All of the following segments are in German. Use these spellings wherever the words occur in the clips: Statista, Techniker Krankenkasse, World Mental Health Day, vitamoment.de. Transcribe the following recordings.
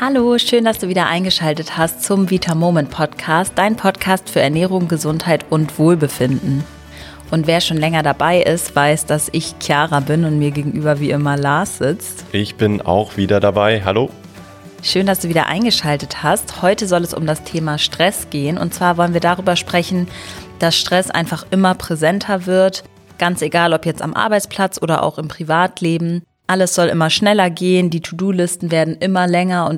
Hallo, schön, dass du wieder eingeschaltet hast zum VitaMoment Podcast, dein Podcast für Ernährung, Gesundheit und Wohlbefinden. Und wer schon länger dabei ist, weiß, dass ich Chiara bin und mir gegenüber wie immer Lars sitzt. Ich bin auch wieder dabei, hallo. Schön, dass du wieder eingeschaltet hast. Heute soll es um das Thema Stress gehen und zwar wollen wir darüber sprechen, dass Stress einfach immer präsenter wird, ganz egal ob jetzt am Arbeitsplatz oder auch im Privatleben. Alles soll immer schneller gehen, die To-Do-Listen werden immer länger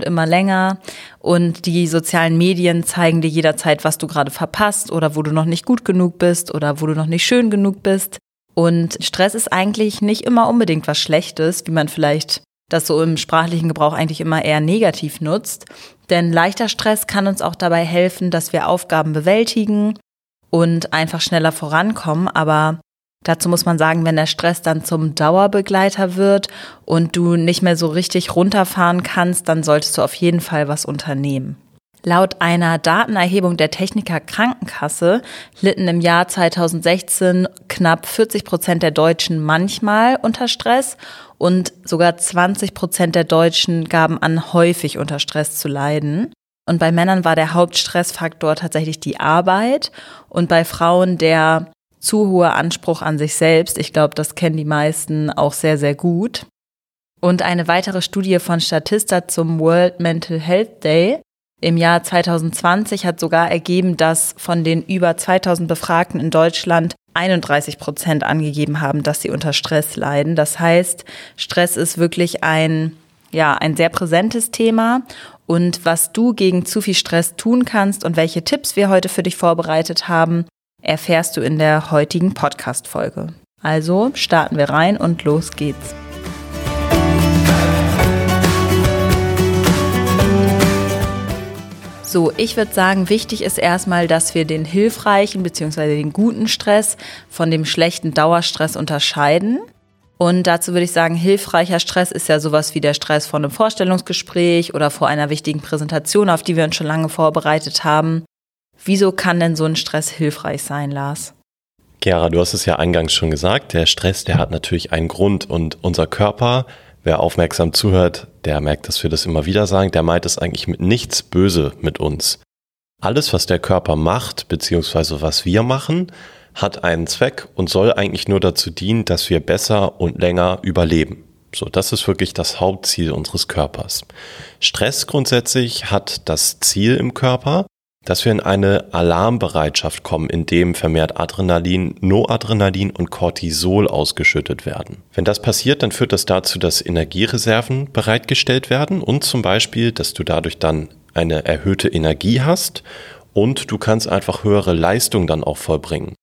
und die sozialen Medien zeigen dir jederzeit, was du gerade verpasst oder wo du noch nicht gut genug bist oder wo du noch nicht schön genug bist. Und Stress ist eigentlich nicht immer unbedingt was Schlechtes, wie man vielleicht das so im sprachlichen Gebrauch eigentlich immer eher negativ nutzt. Denn leichter Stress kann uns auch dabei helfen, dass wir Aufgaben bewältigen und einfach schneller vorankommen, aber dazu muss man sagen, wenn der Stress dann zum Dauerbegleiter wird und du nicht mehr so richtig runterfahren kannst, dann solltest du auf jeden Fall was unternehmen. Laut einer Datenerhebung der Techniker Krankenkasse litten im Jahr 2016 knapp 40% der Deutschen manchmal unter Stress und sogar 20% der Deutschen gaben an, häufig unter Stress zu leiden. Und bei Männern war der Hauptstressfaktor tatsächlich die Arbeit und bei Frauen der zu hoher Anspruch an sich selbst. Ich glaube, das kennen die meisten auch sehr, sehr gut. Und eine weitere Studie von Statista zum World Mental Health Day im Jahr 2020 hat sogar ergeben, dass von den über 2000 Befragten in Deutschland 31% angegeben haben, dass sie unter Stress leiden. Das heißt, Stress ist wirklich ein sehr präsentes Thema. Und was du gegen zu viel Stress tun kannst und welche Tipps wir heute für dich vorbereitet haben, erfährst du in der heutigen Podcast-Folge. Also starten wir rein und los geht's. So, ich würde sagen, wichtig ist erstmal, dass wir den hilfreichen bzw. den guten Stress von dem schlechten Dauerstress unterscheiden. Und dazu würde ich sagen, hilfreicher Stress ist ja sowas wie der Stress vor einem Vorstellungsgespräch oder vor einer wichtigen Präsentation, auf die wir uns schon lange vorbereitet haben. Wieso kann denn so ein Stress hilfreich sein, Lars? Chiara, du hast es ja eingangs schon gesagt, der Stress, der hat natürlich einen Grund und unser Körper, wer aufmerksam zuhört, der merkt, dass wir das immer wieder sagen, der meint es eigentlich mit nichts böse mit uns. Alles, was der Körper macht, beziehungsweise was wir machen, hat einen Zweck und soll eigentlich nur dazu dienen, dass wir besser und länger überleben. So, das ist wirklich das Hauptziel unseres Körpers. Stress grundsätzlich hat das Ziel im Körper, dass wir in eine Alarmbereitschaft kommen, in dem vermehrt Adrenalin, Noradrenalin und Cortisol ausgeschüttet werden. Wenn das passiert, dann führt das dazu, dass Energiereserven bereitgestellt werden und zum Beispiel, dass du dadurch dann eine erhöhte Energie hast und du kannst einfach höhere Leistung dann auch vollbringen.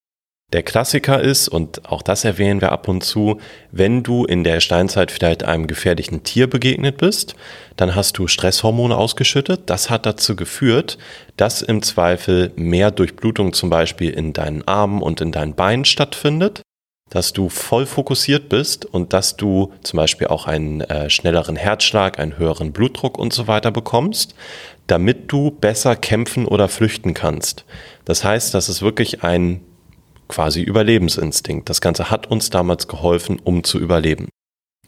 Der Klassiker ist, und auch das erwähnen wir ab und zu, wenn du in der Steinzeit vielleicht einem gefährlichen Tier begegnet bist, dann hast du Stresshormone ausgeschüttet. Das hat dazu geführt, dass im Zweifel mehr Durchblutung zum Beispiel in deinen Armen und in deinen Beinen stattfindet, dass du voll fokussiert bist und dass du zum Beispiel auch einen schnelleren Herzschlag, einen höheren Blutdruck und so weiter bekommst, damit du besser kämpfen oder flüchten kannst. Das heißt, das ist wirklich ein quasi Überlebensinstinkt. Das Ganze hat uns damals geholfen, um zu überleben.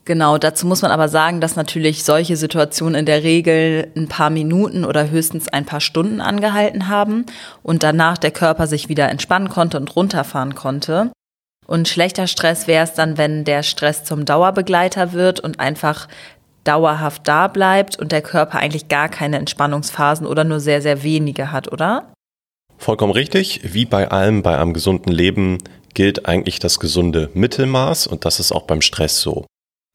Genau, dazu muss man aber sagen, dass natürlich solche Situationen in der Regel ein paar Minuten oder höchstens ein paar Stunden angehalten haben und danach der Körper sich wieder entspannen konnte und runterfahren konnte. Und schlechter Stress wäre es dann, wenn der Stress zum Dauerbegleiter wird und einfach dauerhaft da bleibt und der Körper eigentlich gar keine Entspannungsphasen oder nur sehr, sehr wenige hat, oder? Vollkommen richtig. Wie bei allem, bei einem gesunden Leben gilt eigentlich das gesunde Mittelmaß und das ist auch beim Stress so.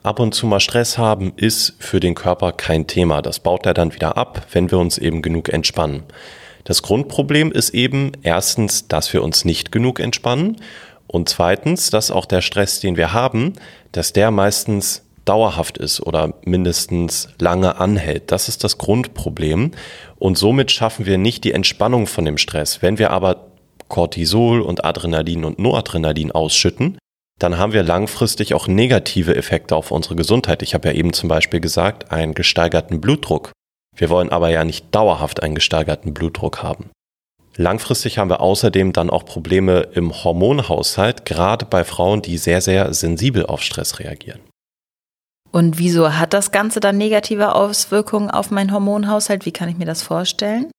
Ab und zu mal Stress haben ist für den Körper kein Thema. Das baut er dann wieder ab, wenn wir uns eben genug entspannen. Das Grundproblem ist eben erstens, dass wir uns nicht genug entspannen und zweitens, dass auch der Stress, den wir haben, dass der meistens dauerhaft ist oder mindestens lange anhält. Das ist das Grundproblem und somit schaffen wir nicht die Entspannung von dem Stress. Wenn wir aber Cortisol und Adrenalin und Noradrenalin ausschütten, dann haben wir langfristig auch negative Effekte auf unsere Gesundheit. Ich habe ja eben zum Beispiel gesagt, einen gesteigerten Blutdruck. Wir wollen aber ja nicht dauerhaft einen gesteigerten Blutdruck haben. Langfristig haben wir außerdem dann auch Probleme im Hormonhaushalt, gerade bei Frauen, die sehr, sehr sensibel auf Stress reagieren. Und wieso hat das Ganze dann negative Auswirkungen auf meinen Hormonhaushalt? Wie kann ich mir das vorstellen?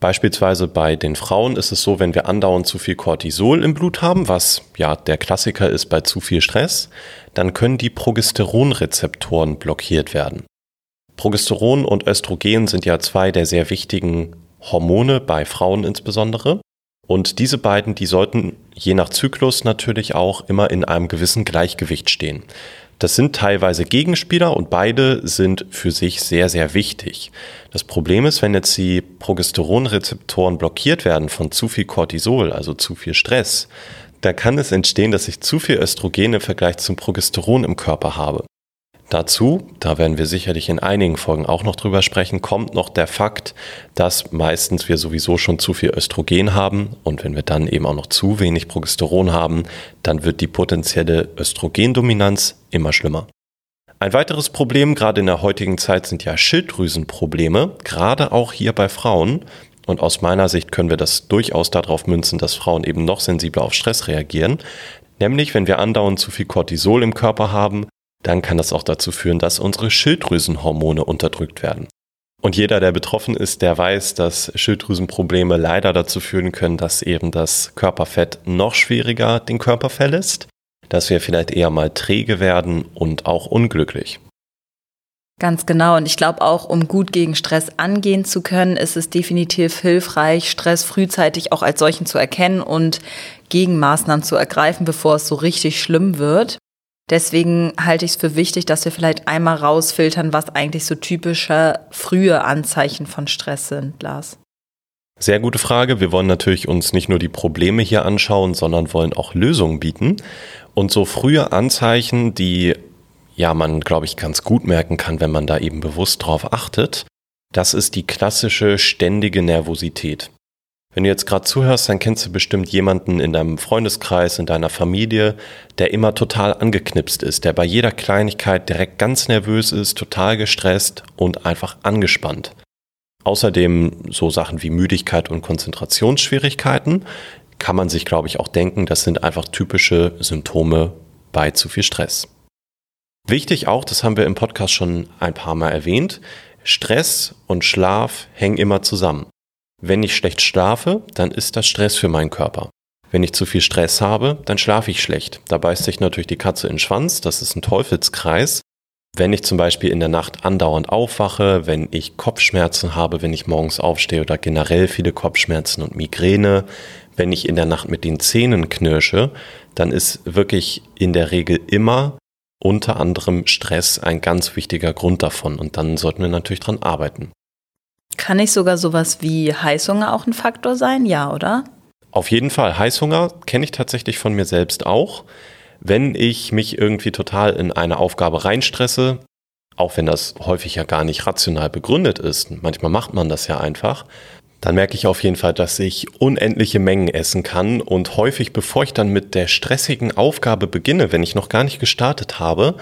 Beispielsweise bei den Frauen ist es so, wenn wir andauernd zu viel Cortisol im Blut haben, was ja der Klassiker ist bei zu viel Stress, dann können die Progesteronrezeptoren blockiert werden. Progesteron und Östrogen sind ja zwei der sehr wichtigen Hormone, bei Frauen insbesondere. Und diese beiden, die sollten je nach Zyklus natürlich auch immer in einem gewissen Gleichgewicht stehen. Das sind teilweise Gegenspieler und beide sind für sich sehr, sehr wichtig. Das Problem ist, wenn jetzt die Progesteronrezeptoren blockiert werden von zu viel Cortisol, also zu viel Stress, da kann es entstehen, dass ich zu viel Östrogen im Vergleich zum Progesteron im Körper habe. Dazu, da werden wir sicherlich in einigen Folgen auch noch drüber sprechen, kommt noch der Fakt, dass meistens wir sowieso schon zu viel Östrogen haben und wenn wir dann eben auch noch zu wenig Progesteron haben, dann wird die potenzielle Östrogendominanz immer schlimmer. Ein weiteres Problem, gerade in der heutigen Zeit, sind ja Schilddrüsenprobleme, gerade auch hier bei Frauen. Und aus meiner Sicht können wir das durchaus darauf münzen, dass Frauen eben noch sensibler auf Stress reagieren. Nämlich, wenn wir andauernd zu viel Cortisol im Körper haben, dann kann das auch dazu führen, dass unsere Schilddrüsenhormone unterdrückt werden. Und jeder, der betroffen ist, der weiß, dass Schilddrüsenprobleme leider dazu führen können, dass eben das Körperfett noch schwieriger den Körper verlässt, dass wir vielleicht eher mal träge werden und auch unglücklich. Ganz genau. Und ich glaube auch, um gut gegen Stress angehen zu können, ist es definitiv hilfreich, Stress frühzeitig auch als solchen zu erkennen und Gegenmaßnahmen zu ergreifen, bevor es so richtig schlimm wird. Deswegen halte ich es für wichtig, dass wir vielleicht einmal rausfiltern, was eigentlich so typische frühe Anzeichen von Stress sind, Lars. Sehr gute Frage. Wir wollen natürlich uns nicht nur die Probleme hier anschauen, sondern wollen auch Lösungen bieten. Und so frühe Anzeichen, die ja man, glaube ich, ganz gut merken kann, wenn man da eben bewusst drauf achtet, das ist die klassische ständige Nervosität. Wenn du jetzt gerade zuhörst, dann kennst du bestimmt jemanden in deinem Freundeskreis, in deiner Familie, der immer total angeknipst ist, der bei jeder Kleinigkeit direkt ganz nervös ist, total gestresst und einfach angespannt. Außerdem so Sachen wie Müdigkeit und Konzentrationsschwierigkeiten kann man sich, glaube ich, auch denken, das sind einfach typische Symptome bei zu viel Stress. Wichtig auch, das haben wir im Podcast schon ein paar Mal erwähnt, Stress und Schlaf hängen immer zusammen. Wenn ich schlecht schlafe, dann ist das Stress für meinen Körper. Wenn ich zu viel Stress habe, dann schlafe ich schlecht. Da beißt sich natürlich die Katze in den Schwanz, das ist ein Teufelskreis. Wenn ich zum Beispiel in der Nacht andauernd aufwache, wenn ich Kopfschmerzen habe, wenn ich morgens aufstehe oder generell viele Kopfschmerzen und Migräne, wenn ich in der Nacht mit den Zähnen knirsche, dann ist wirklich in der Regel immer unter anderem Stress ein ganz wichtiger Grund davon. Und dann sollten wir natürlich dran arbeiten. Kann nicht sogar sowas wie Heißhunger auch ein Faktor sein? Ja, oder? Auf jeden Fall. Heißhunger kenne ich tatsächlich von mir selbst auch. Wenn ich mich irgendwie total in eine Aufgabe reinstresse, auch wenn das häufig ja gar nicht rational begründet ist, manchmal macht man das ja einfach, dann merke ich auf jeden Fall, dass ich unendliche Mengen essen kann. Und häufig, bevor ich dann mit der stressigen Aufgabe beginne, wenn ich noch gar nicht gestartet habe,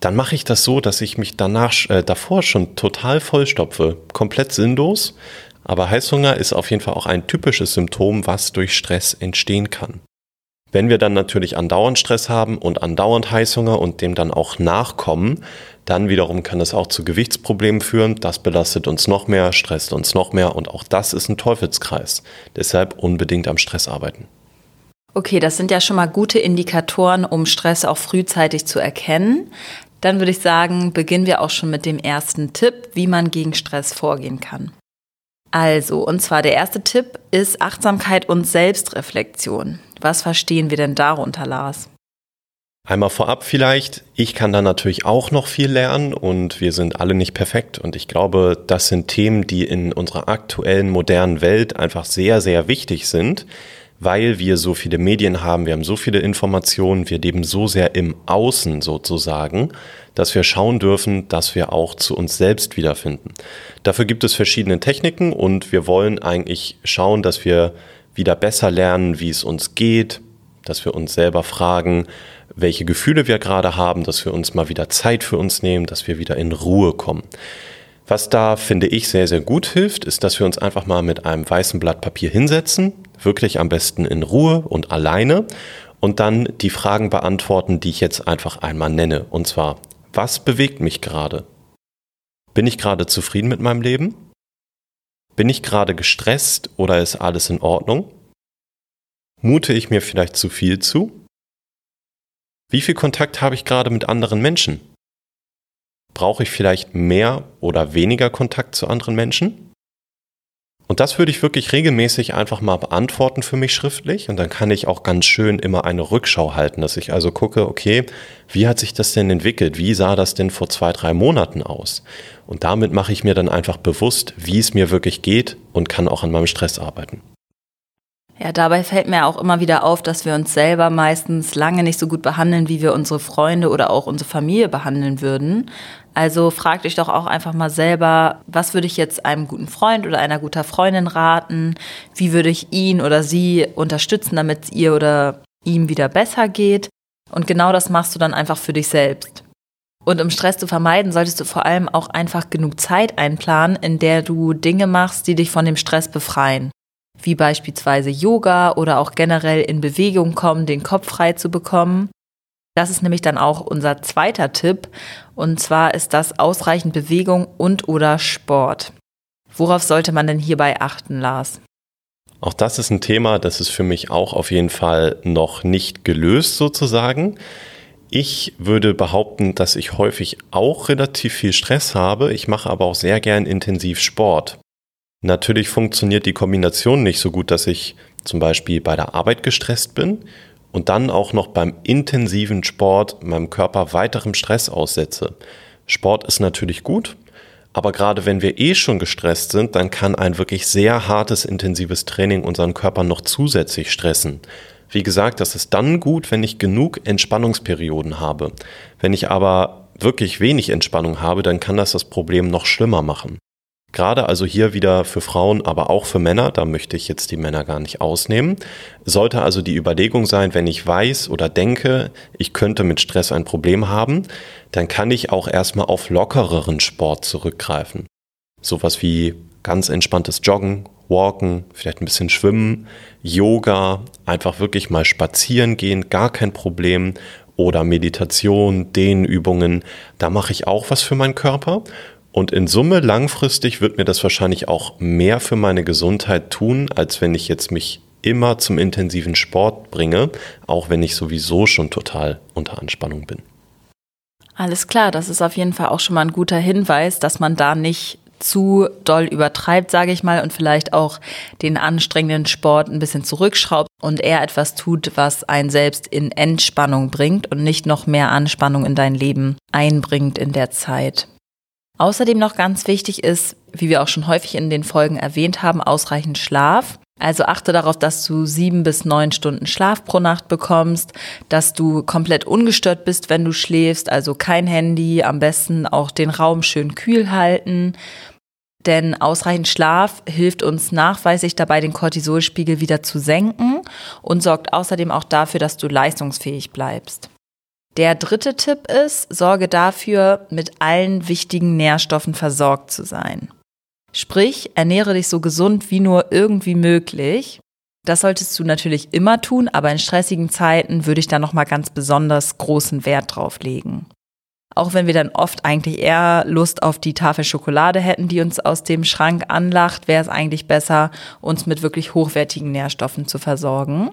dann mache ich das so, dass ich mich davor schon total vollstopfe. Komplett sinnlos. Aber Heißhunger ist auf jeden Fall auch ein typisches Symptom, was durch Stress entstehen kann. Wenn wir dann natürlich andauernd Stress haben und andauernd Heißhunger und dem dann auch nachkommen, dann wiederum kann das auch zu Gewichtsproblemen führen. Das belastet uns noch mehr, stresst uns noch mehr und auch das ist ein Teufelskreis. Deshalb unbedingt am Stress arbeiten. Okay, das sind ja schon mal gute Indikatoren, um Stress auch frühzeitig zu erkennen. Dann würde ich sagen, beginnen wir auch schon mit dem ersten Tipp, wie man gegen Stress vorgehen kann. Also, und zwar der erste Tipp ist Achtsamkeit und Selbstreflexion. Was verstehen wir denn darunter, Lars? Einmal vorab vielleicht, ich kann da natürlich auch noch viel lernen und wir sind alle nicht perfekt. Und ich glaube, das sind Themen, die in unserer aktuellen modernen Welt einfach sehr, sehr wichtig sind. Weil wir so viele Medien haben, wir haben so viele Informationen, wir leben so sehr im Außen sozusagen, dass wir schauen dürfen, dass wir auch zu uns selbst wiederfinden. Dafür gibt es verschiedene Techniken und wir wollen eigentlich schauen, dass wir wieder besser lernen, wie es uns geht, dass wir uns selber fragen, welche Gefühle wir gerade haben, dass wir uns mal wieder Zeit für uns nehmen, dass wir wieder in Ruhe kommen. Was da, finde ich, sehr, sehr gut hilft, ist, dass wir uns einfach mal mit einem weißen Blatt Papier hinsetzen, wirklich am besten in Ruhe und alleine und dann die Fragen beantworten, die ich jetzt einfach einmal nenne. Und zwar, Was bewegt mich gerade? Bin ich gerade zufrieden mit meinem Leben? Bin ich gerade gestresst oder ist alles in Ordnung? Mute ich mir vielleicht zu viel zu? Wie viel Kontakt habe ich gerade mit anderen Menschen? Brauche ich vielleicht mehr oder weniger Kontakt zu anderen Menschen? Und das würde ich wirklich regelmäßig einfach mal beantworten für mich schriftlich. Und dann kann ich auch ganz schön immer eine Rückschau halten, dass ich also gucke, okay, wie hat sich das denn entwickelt? Wie sah das denn vor 2-3 Monaten aus? Und damit mache ich mir dann einfach bewusst, wie es mir wirklich geht und kann auch an meinem Stress arbeiten. Ja, dabei fällt mir auch immer wieder auf, dass wir uns selber meistens lange nicht so gut behandeln, wie wir unsere Freunde oder auch unsere Familie behandeln würden. Also fragt euch doch auch einfach mal selber, was würde ich jetzt einem guten Freund oder einer guten Freundin raten? Wie würde ich ihn oder sie unterstützen, damit es ihr oder ihm wieder besser geht? Und genau das machst du dann einfach für dich selbst. Und um Stress zu vermeiden, solltest du vor allem auch einfach genug Zeit einplanen, in der du Dinge machst, die dich von dem Stress befreien. Wie beispielsweise Yoga oder auch generell in Bewegung kommen, den Kopf frei zu bekommen. Das ist nämlich dann auch unser zweiter Tipp, und zwar ist das ausreichend Bewegung und oder Sport. Worauf sollte man denn hierbei achten, Lars? Auch das ist ein Thema, das ist für mich auch auf jeden Fall noch nicht gelöst sozusagen. Ich würde behaupten, dass ich häufig auch relativ viel Stress habe, ich mache aber auch sehr gern intensiv Sport. Natürlich funktioniert die Kombination nicht so gut, dass ich zum Beispiel bei der Arbeit gestresst bin und dann auch noch beim intensiven Sport meinem Körper weiterem Stress aussetze. Sport ist natürlich gut, aber gerade wenn wir schon gestresst sind, dann kann ein wirklich sehr hartes, intensives Training unseren Körper noch zusätzlich stressen. Wie gesagt, das ist dann gut, wenn ich genug Entspannungsperioden habe. Wenn ich aber wirklich wenig Entspannung habe, dann kann das Problem noch schlimmer machen. Gerade also hier wieder für Frauen, aber auch für Männer, da möchte ich jetzt die Männer gar nicht ausnehmen, sollte also die Überlegung sein, wenn ich weiß oder denke, ich könnte mit Stress ein Problem haben, dann kann ich auch erstmal auf lockereren Sport zurückgreifen. Sowas wie ganz entspanntes Joggen, Walken, vielleicht ein bisschen Schwimmen, Yoga, einfach wirklich mal spazieren gehen, gar kein Problem. Oder Meditation, Dehnübungen, da mache ich auch was für meinen Körper. Und in Summe langfristig wird mir das wahrscheinlich auch mehr für meine Gesundheit tun, als wenn ich jetzt mich immer zum intensiven Sport bringe, auch wenn ich sowieso schon total unter Anspannung bin. Alles klar, das ist auf jeden Fall auch schon mal ein guter Hinweis, dass man da nicht zu doll übertreibt, sage ich mal, und vielleicht auch den anstrengenden Sport ein bisschen zurückschraubt und eher etwas tut, was einen selbst in Entspannung bringt und nicht noch mehr Anspannung in dein Leben einbringt in der Zeit. Außerdem noch ganz wichtig ist, wie wir auch schon häufig in den Folgen erwähnt haben, ausreichend Schlaf. Also achte darauf, dass du 7 bis 9 Stunden Schlaf pro Nacht bekommst, dass du komplett ungestört bist, wenn du schläfst, also kein Handy, am besten auch den Raum schön kühl halten. Denn ausreichend Schlaf hilft uns nachweislich dabei, den Cortisolspiegel wieder zu senken und sorgt außerdem auch dafür, dass du leistungsfähig bleibst. Der dritte Tipp ist, sorge dafür, mit allen wichtigen Nährstoffen versorgt zu sein. Sprich, ernähre dich so gesund wie nur irgendwie möglich. Das solltest du natürlich immer tun, aber in stressigen Zeiten würde ich da nochmal ganz besonders großen Wert drauf legen. Auch wenn wir dann oft eigentlich eher Lust auf die Tafel Schokolade hätten, die uns aus dem Schrank anlacht, wäre es eigentlich besser, uns mit wirklich hochwertigen Nährstoffen zu versorgen.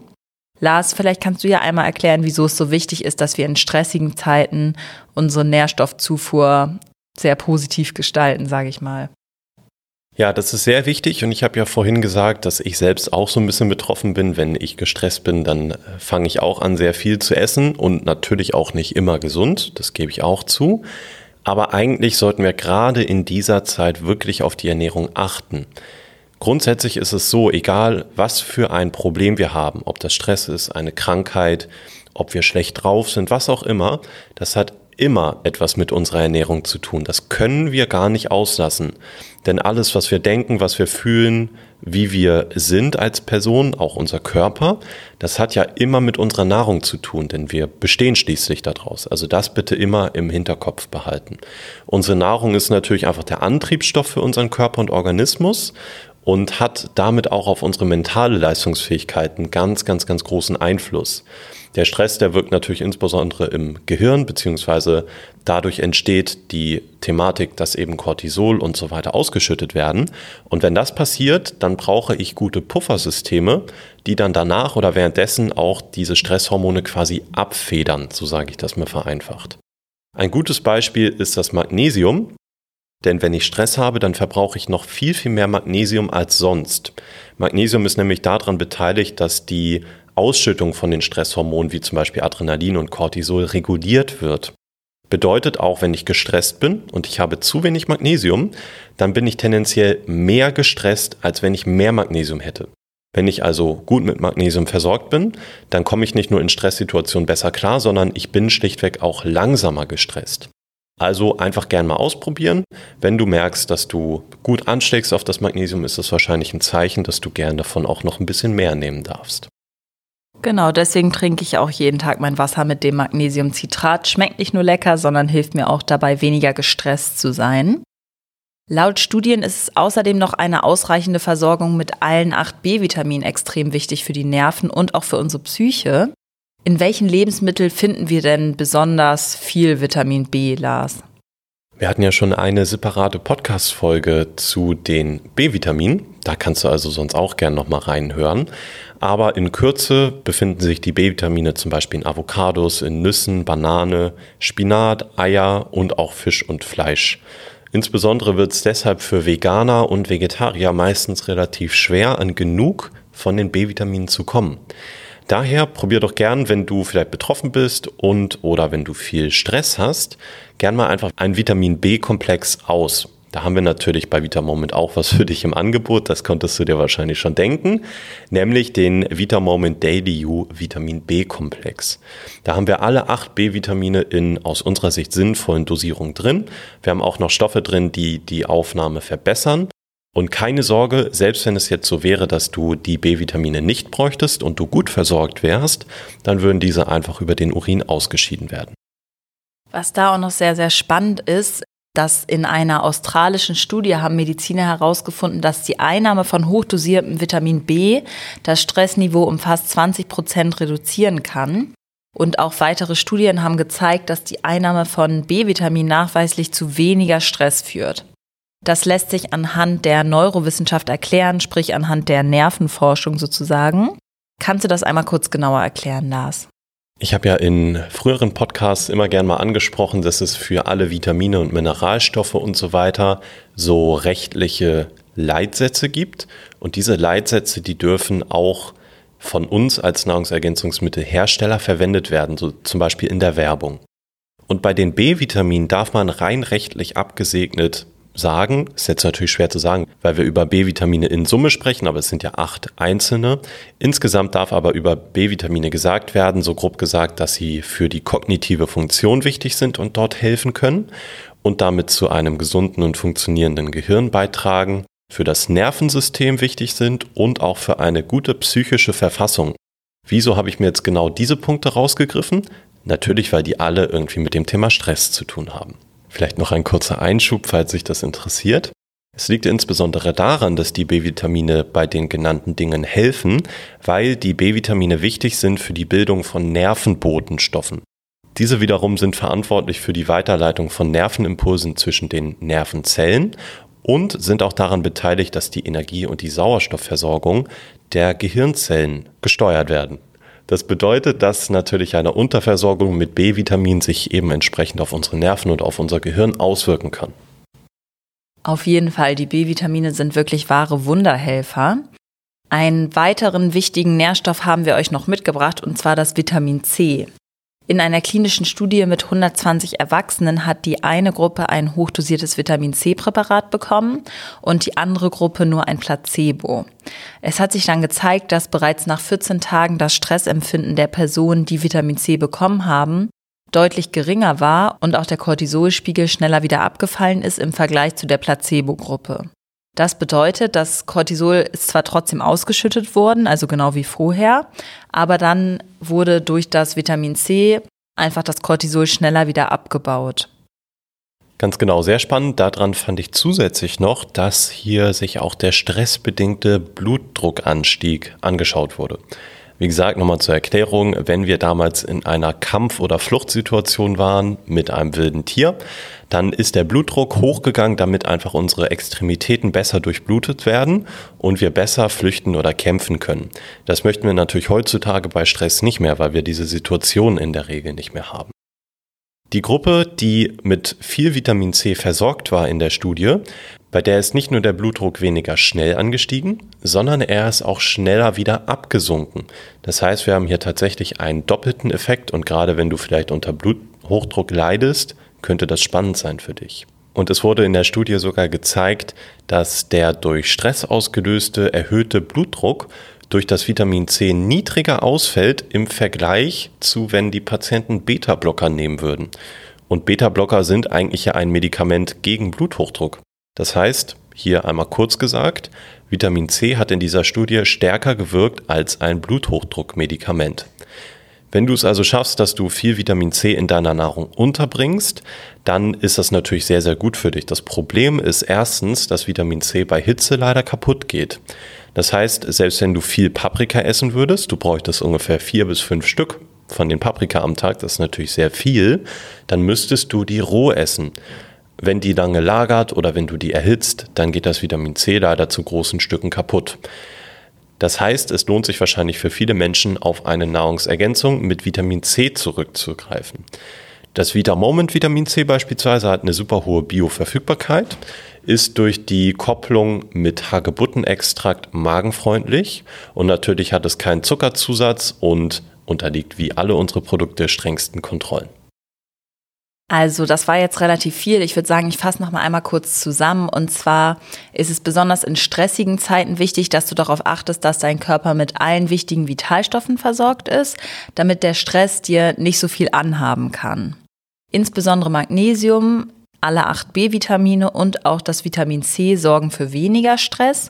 Lars, vielleicht kannst du ja einmal erklären, wieso es so wichtig ist, dass wir in stressigen Zeiten unsere Nährstoffzufuhr sehr positiv gestalten, sage ich mal. Ja, das ist sehr wichtig und ich habe ja vorhin gesagt, dass ich selbst auch so ein bisschen betroffen bin. Wenn ich gestresst bin, dann fange ich auch an, sehr viel zu essen und natürlich auch nicht immer gesund, das gebe ich auch zu. Aber eigentlich sollten wir gerade in dieser Zeit wirklich auf die Ernährung achten. Grundsätzlich ist es so, egal was für ein Problem wir haben, ob das Stress ist, eine Krankheit, ob wir schlecht drauf sind, was auch immer, das hat immer etwas mit unserer Ernährung zu tun. Das können wir gar nicht auslassen, denn alles, was wir denken, was wir fühlen, wie wir sind als Person, auch unser Körper, das hat ja immer mit unserer Nahrung zu tun, denn wir bestehen schließlich daraus. Also das bitte immer im Hinterkopf behalten. Unsere Nahrung ist natürlich einfach der Antriebsstoff für unseren Körper und Organismus und hat damit auch auf unsere mentale Leistungsfähigkeit einen ganz, ganz, ganz großen Einfluss. Der Stress, der wirkt natürlich insbesondere im Gehirn, beziehungsweise dadurch entsteht die Thematik, dass eben Cortisol und so weiter ausgeschüttet werden. Und wenn das passiert, dann brauche ich gute Puffersysteme, die dann danach oder währenddessen auch diese Stresshormone quasi abfedern, so sage ich das mal vereinfacht. Ein gutes Beispiel ist das Magnesium. Denn wenn ich Stress habe, dann verbrauche ich noch viel, viel mehr Magnesium als sonst. Magnesium ist nämlich daran beteiligt, dass die Ausschüttung von den Stresshormonen wie zum Beispiel Adrenalin und Cortisol reguliert wird. Bedeutet auch, wenn ich gestresst bin und ich habe zu wenig Magnesium, dann bin ich tendenziell mehr gestresst, als wenn ich mehr Magnesium hätte. Wenn ich also gut mit Magnesium versorgt bin, dann komme ich nicht nur in Stresssituationen besser klar, sondern ich bin schlichtweg auch langsamer gestresst. Also einfach gern mal ausprobieren. Wenn du merkst, dass du gut ansteckst auf das Magnesium, ist das wahrscheinlich ein Zeichen, dass du gern davon auch noch ein bisschen mehr nehmen darfst. Genau, deswegen trinke ich auch jeden Tag mein Wasser mit dem Magnesiumcitrat. Schmeckt nicht nur lecker, sondern hilft mir auch dabei, weniger gestresst zu sein. Laut Studien ist es außerdem noch eine ausreichende Versorgung mit allen 8 B-Vitaminen extrem wichtig für die Nerven und auch für unsere Psyche. In welchen Lebensmitteln finden wir denn besonders viel Vitamin B, Lars? Wir hatten ja schon eine separate Podcast-Folge zu den B-Vitaminen. Da kannst du also sonst auch gerne nochmal reinhören. Aber in Kürze befinden sich die B-Vitamine zum Beispiel in Avocados, in Nüssen, Banane, Spinat, Eier und auch Fisch und Fleisch. Insbesondere wird es deshalb für Veganer und Vegetarier meistens relativ schwer, an genug von den B-Vitaminen zu kommen. Daher probier doch gern, wenn du vielleicht betroffen bist und oder wenn du viel Stress hast, gern mal einfach einen Vitamin-B-Komplex aus. Da haben wir natürlich bei VitaMoment auch was für dich im Angebot, das konntest du dir wahrscheinlich schon denken, nämlich den VitaMoment Daily U Vitamin-B-Komplex. Da haben wir alle 8 B-Vitamine in aus unserer Sicht sinnvollen Dosierungen drin. Wir haben auch noch Stoffe drin, die die Aufnahme verbessern. Und keine Sorge, selbst wenn es jetzt so wäre, dass du die B-Vitamine nicht bräuchtest und du gut versorgt wärst, dann würden diese einfach über den Urin ausgeschieden werden. Was da auch noch sehr, sehr spannend ist, dass in einer australischen Studie haben Mediziner herausgefunden, dass die Einnahme von hochdosiertem Vitamin B das Stressniveau um fast 20% reduzieren kann. Und auch weitere Studien haben gezeigt, dass die Einnahme von B-Vitamin nachweislich zu weniger Stress führt. Das lässt sich anhand der Neurowissenschaft erklären, sprich anhand der Nervenforschung sozusagen. Kannst du das einmal kurz genauer erklären, Lars? Ich habe ja in früheren Podcasts immer gern mal angesprochen, dass es für alle Vitamine und Mineralstoffe und so weiter so rechtliche Leitsätze gibt. Und diese Leitsätze, die dürfen auch von uns als Nahrungsergänzungsmittelhersteller verwendet werden, so zum Beispiel in der Werbung. Und bei den B-Vitaminen darf man rein rechtlich abgesegnet sagen, ist jetzt natürlich schwer zu sagen, weil wir über B-Vitamine in Summe sprechen, aber es sind ja 8 einzelne. Insgesamt darf aber über B-Vitamine gesagt werden, so grob gesagt, dass sie für die kognitive Funktion wichtig sind und dort helfen können und damit zu einem gesunden und funktionierenden Gehirn beitragen, für das Nervensystem wichtig sind und auch für eine gute psychische Verfassung. Wieso habe ich mir jetzt genau diese Punkte rausgegriffen? Natürlich, weil die alle irgendwie mit dem Thema Stress zu tun haben. Vielleicht noch ein kurzer Einschub, falls sich das interessiert. Es liegt insbesondere daran, dass die B-Vitamine bei den genannten Dingen helfen, weil die B-Vitamine wichtig sind für die Bildung von Nervenbotenstoffen. Diese wiederum sind verantwortlich für die Weiterleitung von Nervenimpulsen zwischen den Nervenzellen und sind auch daran beteiligt, dass die Energie- und die Sauerstoffversorgung der Gehirnzellen gesteuert werden. Das bedeutet, dass natürlich eine Unterversorgung mit B-Vitamin sich eben entsprechend auf unsere Nerven und auf unser Gehirn auswirken kann. Auf jeden Fall, die B-Vitamine sind wirklich wahre Wunderhelfer. Einen weiteren wichtigen Nährstoff haben wir euch noch mitgebracht, und zwar das Vitamin C. In einer klinischen Studie mit 120 Erwachsenen hat die eine Gruppe ein hochdosiertes Vitamin-C-Präparat bekommen und die andere Gruppe nur ein Placebo. Es hat sich dann gezeigt, dass bereits nach 14 Tagen das Stressempfinden der Personen, die Vitamin-C bekommen haben, deutlich geringer war und auch der Cortisolspiegel schneller wieder abgefallen ist im Vergleich zu der Placebo-Gruppe. Das bedeutet, dass Cortisol ist zwar trotzdem ausgeschüttet worden, also genau wie vorher, aber dann wurde durch das Vitamin C einfach das Cortisol schneller wieder abgebaut. Ganz genau, sehr spannend. Daran fand ich zusätzlich noch, dass hier sich auch der stressbedingte Blutdruckanstieg angeschaut wurde. Wie gesagt, nochmal zur Erklärung, wenn wir damals in einer Kampf- oder Fluchtsituation waren mit einem wilden Tier, dann ist der Blutdruck hochgegangen, damit einfach unsere Extremitäten besser durchblutet werden und wir besser flüchten oder kämpfen können. Das möchten wir natürlich heutzutage bei Stress nicht mehr, weil wir diese Situation in der Regel nicht mehr haben. Die Gruppe, die mit viel Vitamin C versorgt war in der Studie, bei der ist nicht nur der Blutdruck weniger schnell angestiegen, sondern er ist auch schneller wieder abgesunken. Das heißt, wir haben hier tatsächlich einen doppelten Effekt und gerade wenn du vielleicht unter Bluthochdruck leidest, könnte das spannend sein für dich. Und es wurde in der Studie sogar gezeigt, dass der durch Stress ausgelöste erhöhte Blutdruck durch das Vitamin C niedriger ausfällt im Vergleich zu, wenn die Patienten Beta-Blocker nehmen würden. Und Beta-Blocker sind eigentlich ja ein Medikament gegen Bluthochdruck. Das heißt, hier einmal kurz gesagt, Vitamin C hat in dieser Studie stärker gewirkt als ein Bluthochdruckmedikament. Wenn du es also schaffst, dass du viel Vitamin C in deiner Nahrung unterbringst, dann ist das natürlich sehr, sehr gut für dich. Das Problem ist erstens, dass Vitamin C bei Hitze leider kaputt geht. Das heißt, selbst wenn du viel Paprika essen würdest, du bräuchtest ungefähr 4 bis 5 Stück von den Paprika am Tag, das ist natürlich sehr viel, dann müsstest du die roh essen. Wenn die lange lagert oder wenn du die erhitzt, dann geht das Vitamin C leider zu großen Stücken kaputt. Das heißt, es lohnt sich wahrscheinlich für viele Menschen, auf eine Nahrungsergänzung mit Vitamin C zurückzugreifen. Das VitaMoment Vitamin C beispielsweise hat eine super hohe Bioverfügbarkeit, ist durch die Kopplung mit Hagebuttenextrakt magenfreundlich und natürlich hat es keinen Zuckerzusatz und unterliegt wie alle unsere Produkte strengsten Kontrollen. Also das war jetzt relativ viel. Ich würde sagen, ich fasse noch mal einmal kurz zusammen. Und zwar ist es besonders in stressigen Zeiten wichtig, dass du darauf achtest, dass dein Körper mit allen wichtigen Vitalstoffen versorgt ist, damit der Stress dir nicht so viel anhaben kann. Insbesondere Magnesium, alle 8 B-Vitamine und auch das Vitamin C sorgen für weniger Stress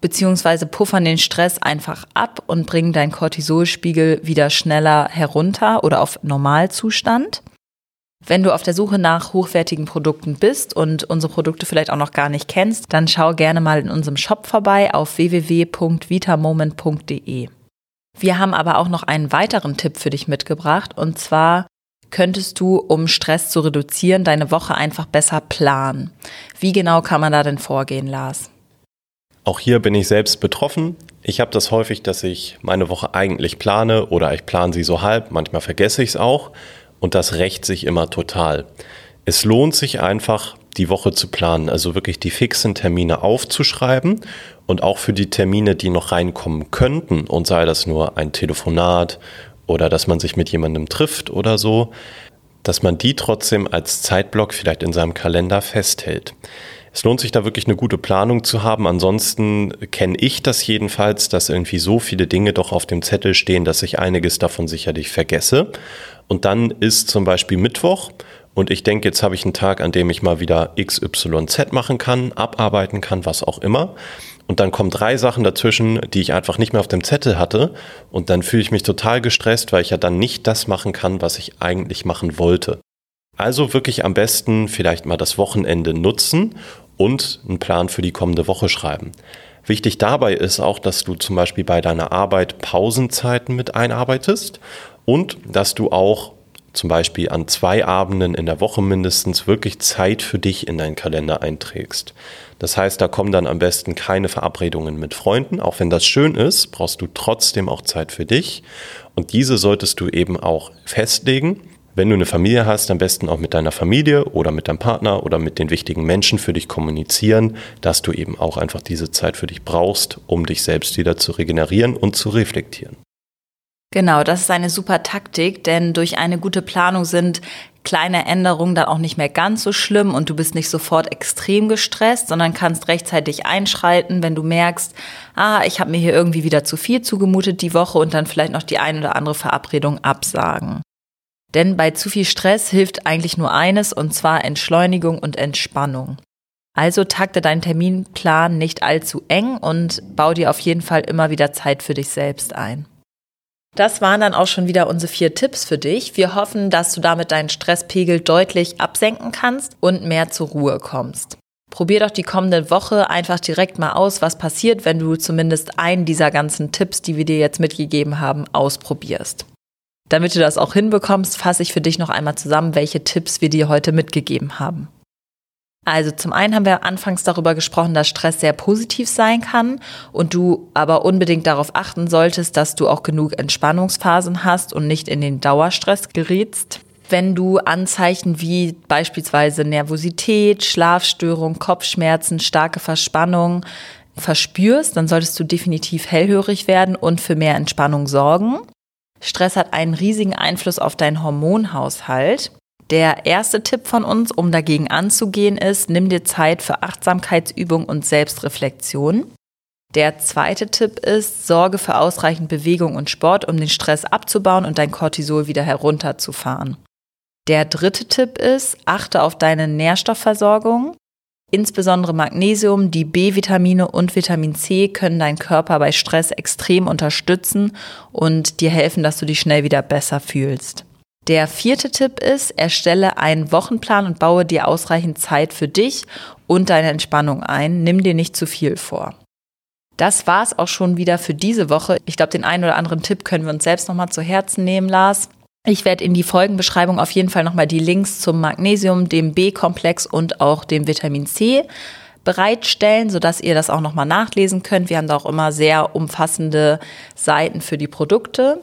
beziehungsweise puffern den Stress einfach ab und bringen deinen Cortisolspiegel wieder schneller herunter oder auf Normalzustand. Wenn du auf der Suche nach hochwertigen Produkten bist und unsere Produkte vielleicht auch noch gar nicht kennst, dann schau gerne mal in unserem Shop vorbei auf www.vitamoment.de. Wir haben aber auch noch einen weiteren Tipp für dich mitgebracht und zwar könntest du, um Stress zu reduzieren, deine Woche einfach besser planen. Wie genau kann man da denn vorgehen, Lars? Auch hier bin ich selbst betroffen. Ich habe das häufig, dass ich meine Woche eigentlich plane oder ich plane sie so halb, manchmal vergesse ich es auch. Und das rächt sich immer total. Es lohnt sich einfach, die Woche zu planen, also wirklich die fixen Termine aufzuschreiben und auch für die Termine, die noch reinkommen könnten und sei das nur ein Telefonat oder dass man sich mit jemandem trifft oder so, dass man die trotzdem als Zeitblock vielleicht in seinem Kalender festhält. Es lohnt sich da wirklich eine gute Planung zu haben, ansonsten kenne ich das jedenfalls, dass irgendwie so viele Dinge doch auf dem Zettel stehen, dass ich einiges davon sicherlich vergesse. Und dann ist zum Beispiel Mittwoch und ich denke, jetzt habe ich einen Tag, an dem ich mal wieder XYZ machen kann, abarbeiten kann, was auch immer. Und dann kommen 3 Sachen dazwischen, die ich einfach nicht mehr auf dem Zettel hatte und dann fühle ich mich total gestresst, weil ich ja dann nicht das machen kann, was ich eigentlich machen wollte. Also wirklich am besten vielleicht mal das Wochenende nutzen und einen Plan für die kommende Woche schreiben. Wichtig dabei ist auch, dass du zum Beispiel bei deiner Arbeit Pausenzeiten mit einarbeitest und dass du auch zum Beispiel an 2 Abenden in der Woche mindestens wirklich Zeit für dich in deinen Kalender einträgst. Das heißt, da kommen dann am besten keine Verabredungen mit Freunden. Auch wenn das schön ist, brauchst du trotzdem auch Zeit für dich und diese solltest du eben auch festlegen. Wenn du eine Familie hast, am besten auch mit deiner Familie oder mit deinem Partner oder mit den wichtigen Menschen für dich kommunizieren, dass du eben auch einfach diese Zeit für dich brauchst, um dich selbst wieder zu regenerieren und zu reflektieren. Genau, das ist eine super Taktik, denn durch eine gute Planung sind kleine Änderungen dann auch nicht mehr ganz so schlimm und du bist nicht sofort extrem gestresst, sondern kannst rechtzeitig einschreiten, wenn du merkst, ich habe mir hier irgendwie wieder zu viel zugemutet die Woche und dann vielleicht noch die ein oder andere Verabredung absagen. Denn bei zu viel Stress hilft eigentlich nur eines, und zwar Entschleunigung und Entspannung. Also takte deinen Terminplan nicht allzu eng und bau dir auf jeden Fall immer wieder Zeit für dich selbst ein. Das waren dann auch schon wieder unsere 4 Tipps für dich. Wir hoffen, dass du damit deinen Stresspegel deutlich absenken kannst und mehr zur Ruhe kommst. Probier doch die kommende Woche einfach direkt mal aus, was passiert, wenn du zumindest einen dieser ganzen Tipps, die wir dir jetzt mitgegeben haben, ausprobierst. Damit du das auch hinbekommst, fasse ich für dich noch einmal zusammen, welche Tipps wir dir heute mitgegeben haben. Also zum einen haben wir anfangs darüber gesprochen, dass Stress sehr positiv sein kann und du aber unbedingt darauf achten solltest, dass du auch genug Entspannungsphasen hast und nicht in den Dauerstress gerätst. Wenn du Anzeichen wie beispielsweise Nervosität, Schlafstörung, Kopfschmerzen, starke Verspannung verspürst, dann solltest du definitiv hellhörig werden und für mehr Entspannung sorgen. Stress hat einen riesigen Einfluss auf deinen Hormonhaushalt. Der erste Tipp von uns, um dagegen anzugehen, ist, nimm dir Zeit für Achtsamkeitsübung und Selbstreflexion. Der zweite Tipp ist, sorge für ausreichend Bewegung und Sport, um den Stress abzubauen und dein Cortisol wieder herunterzufahren. Der dritte Tipp ist, achte auf deine Nährstoffversorgung. Insbesondere Magnesium, die B-Vitamine und Vitamin C können deinen Körper bei Stress extrem unterstützen und dir helfen, dass du dich schnell wieder besser fühlst. Der vierte Tipp ist, erstelle einen Wochenplan und baue dir ausreichend Zeit für dich und deine Entspannung ein. Nimm dir nicht zu viel vor. Das war's auch schon wieder für diese Woche. Ich glaube, den einen oder anderen Tipp können wir uns selbst nochmal zu Herzen nehmen, Lars. Ich werde in die Folgenbeschreibung auf jeden Fall nochmal die Links zum Magnesium, dem B-Komplex und auch dem Vitamin C bereitstellen, sodass ihr das auch nochmal nachlesen könnt. Wir haben da auch immer sehr umfassende Seiten für die Produkte.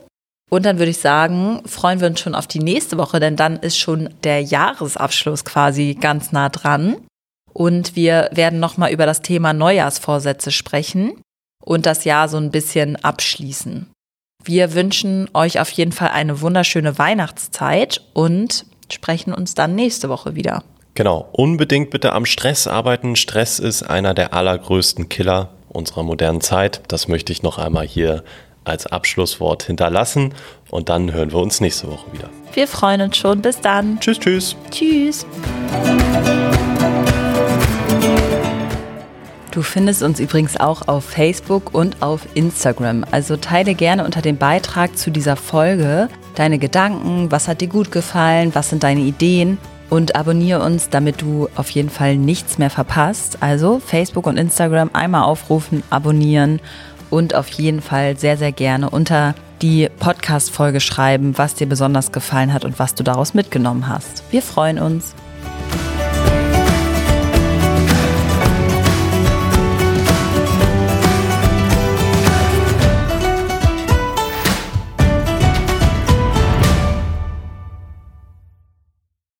Und dann würde ich sagen, freuen wir uns schon auf die nächste Woche, denn dann ist schon der Jahresabschluss quasi ganz nah dran. Und wir werden nochmal über das Thema Neujahrsvorsätze sprechen und das Jahr so ein bisschen abschließen. Wir wünschen euch auf jeden Fall eine wunderschöne Weihnachtszeit und sprechen uns dann nächste Woche wieder. Genau, unbedingt bitte am Stress arbeiten. Stress ist einer der allergrößten Killer unserer modernen Zeit. Das möchte ich noch einmal hier als Abschlusswort hinterlassen. Und dann hören wir uns nächste Woche wieder. Wir freuen uns schon. Bis dann. Tschüss, tschüss. Tschüss. Du findest uns übrigens auch auf Facebook und auf Instagram. Also teile gerne unter dem Beitrag zu dieser Folge deine Gedanken, was hat dir gut gefallen, was sind deine Ideen und abonniere uns, damit du auf jeden Fall nichts mehr verpasst. Also Facebook und Instagram einmal aufrufen, abonnieren und auf jeden Fall sehr, sehr gerne unter die Podcast-Folge schreiben, was dir besonders gefallen hat und was du daraus mitgenommen hast. Wir freuen uns.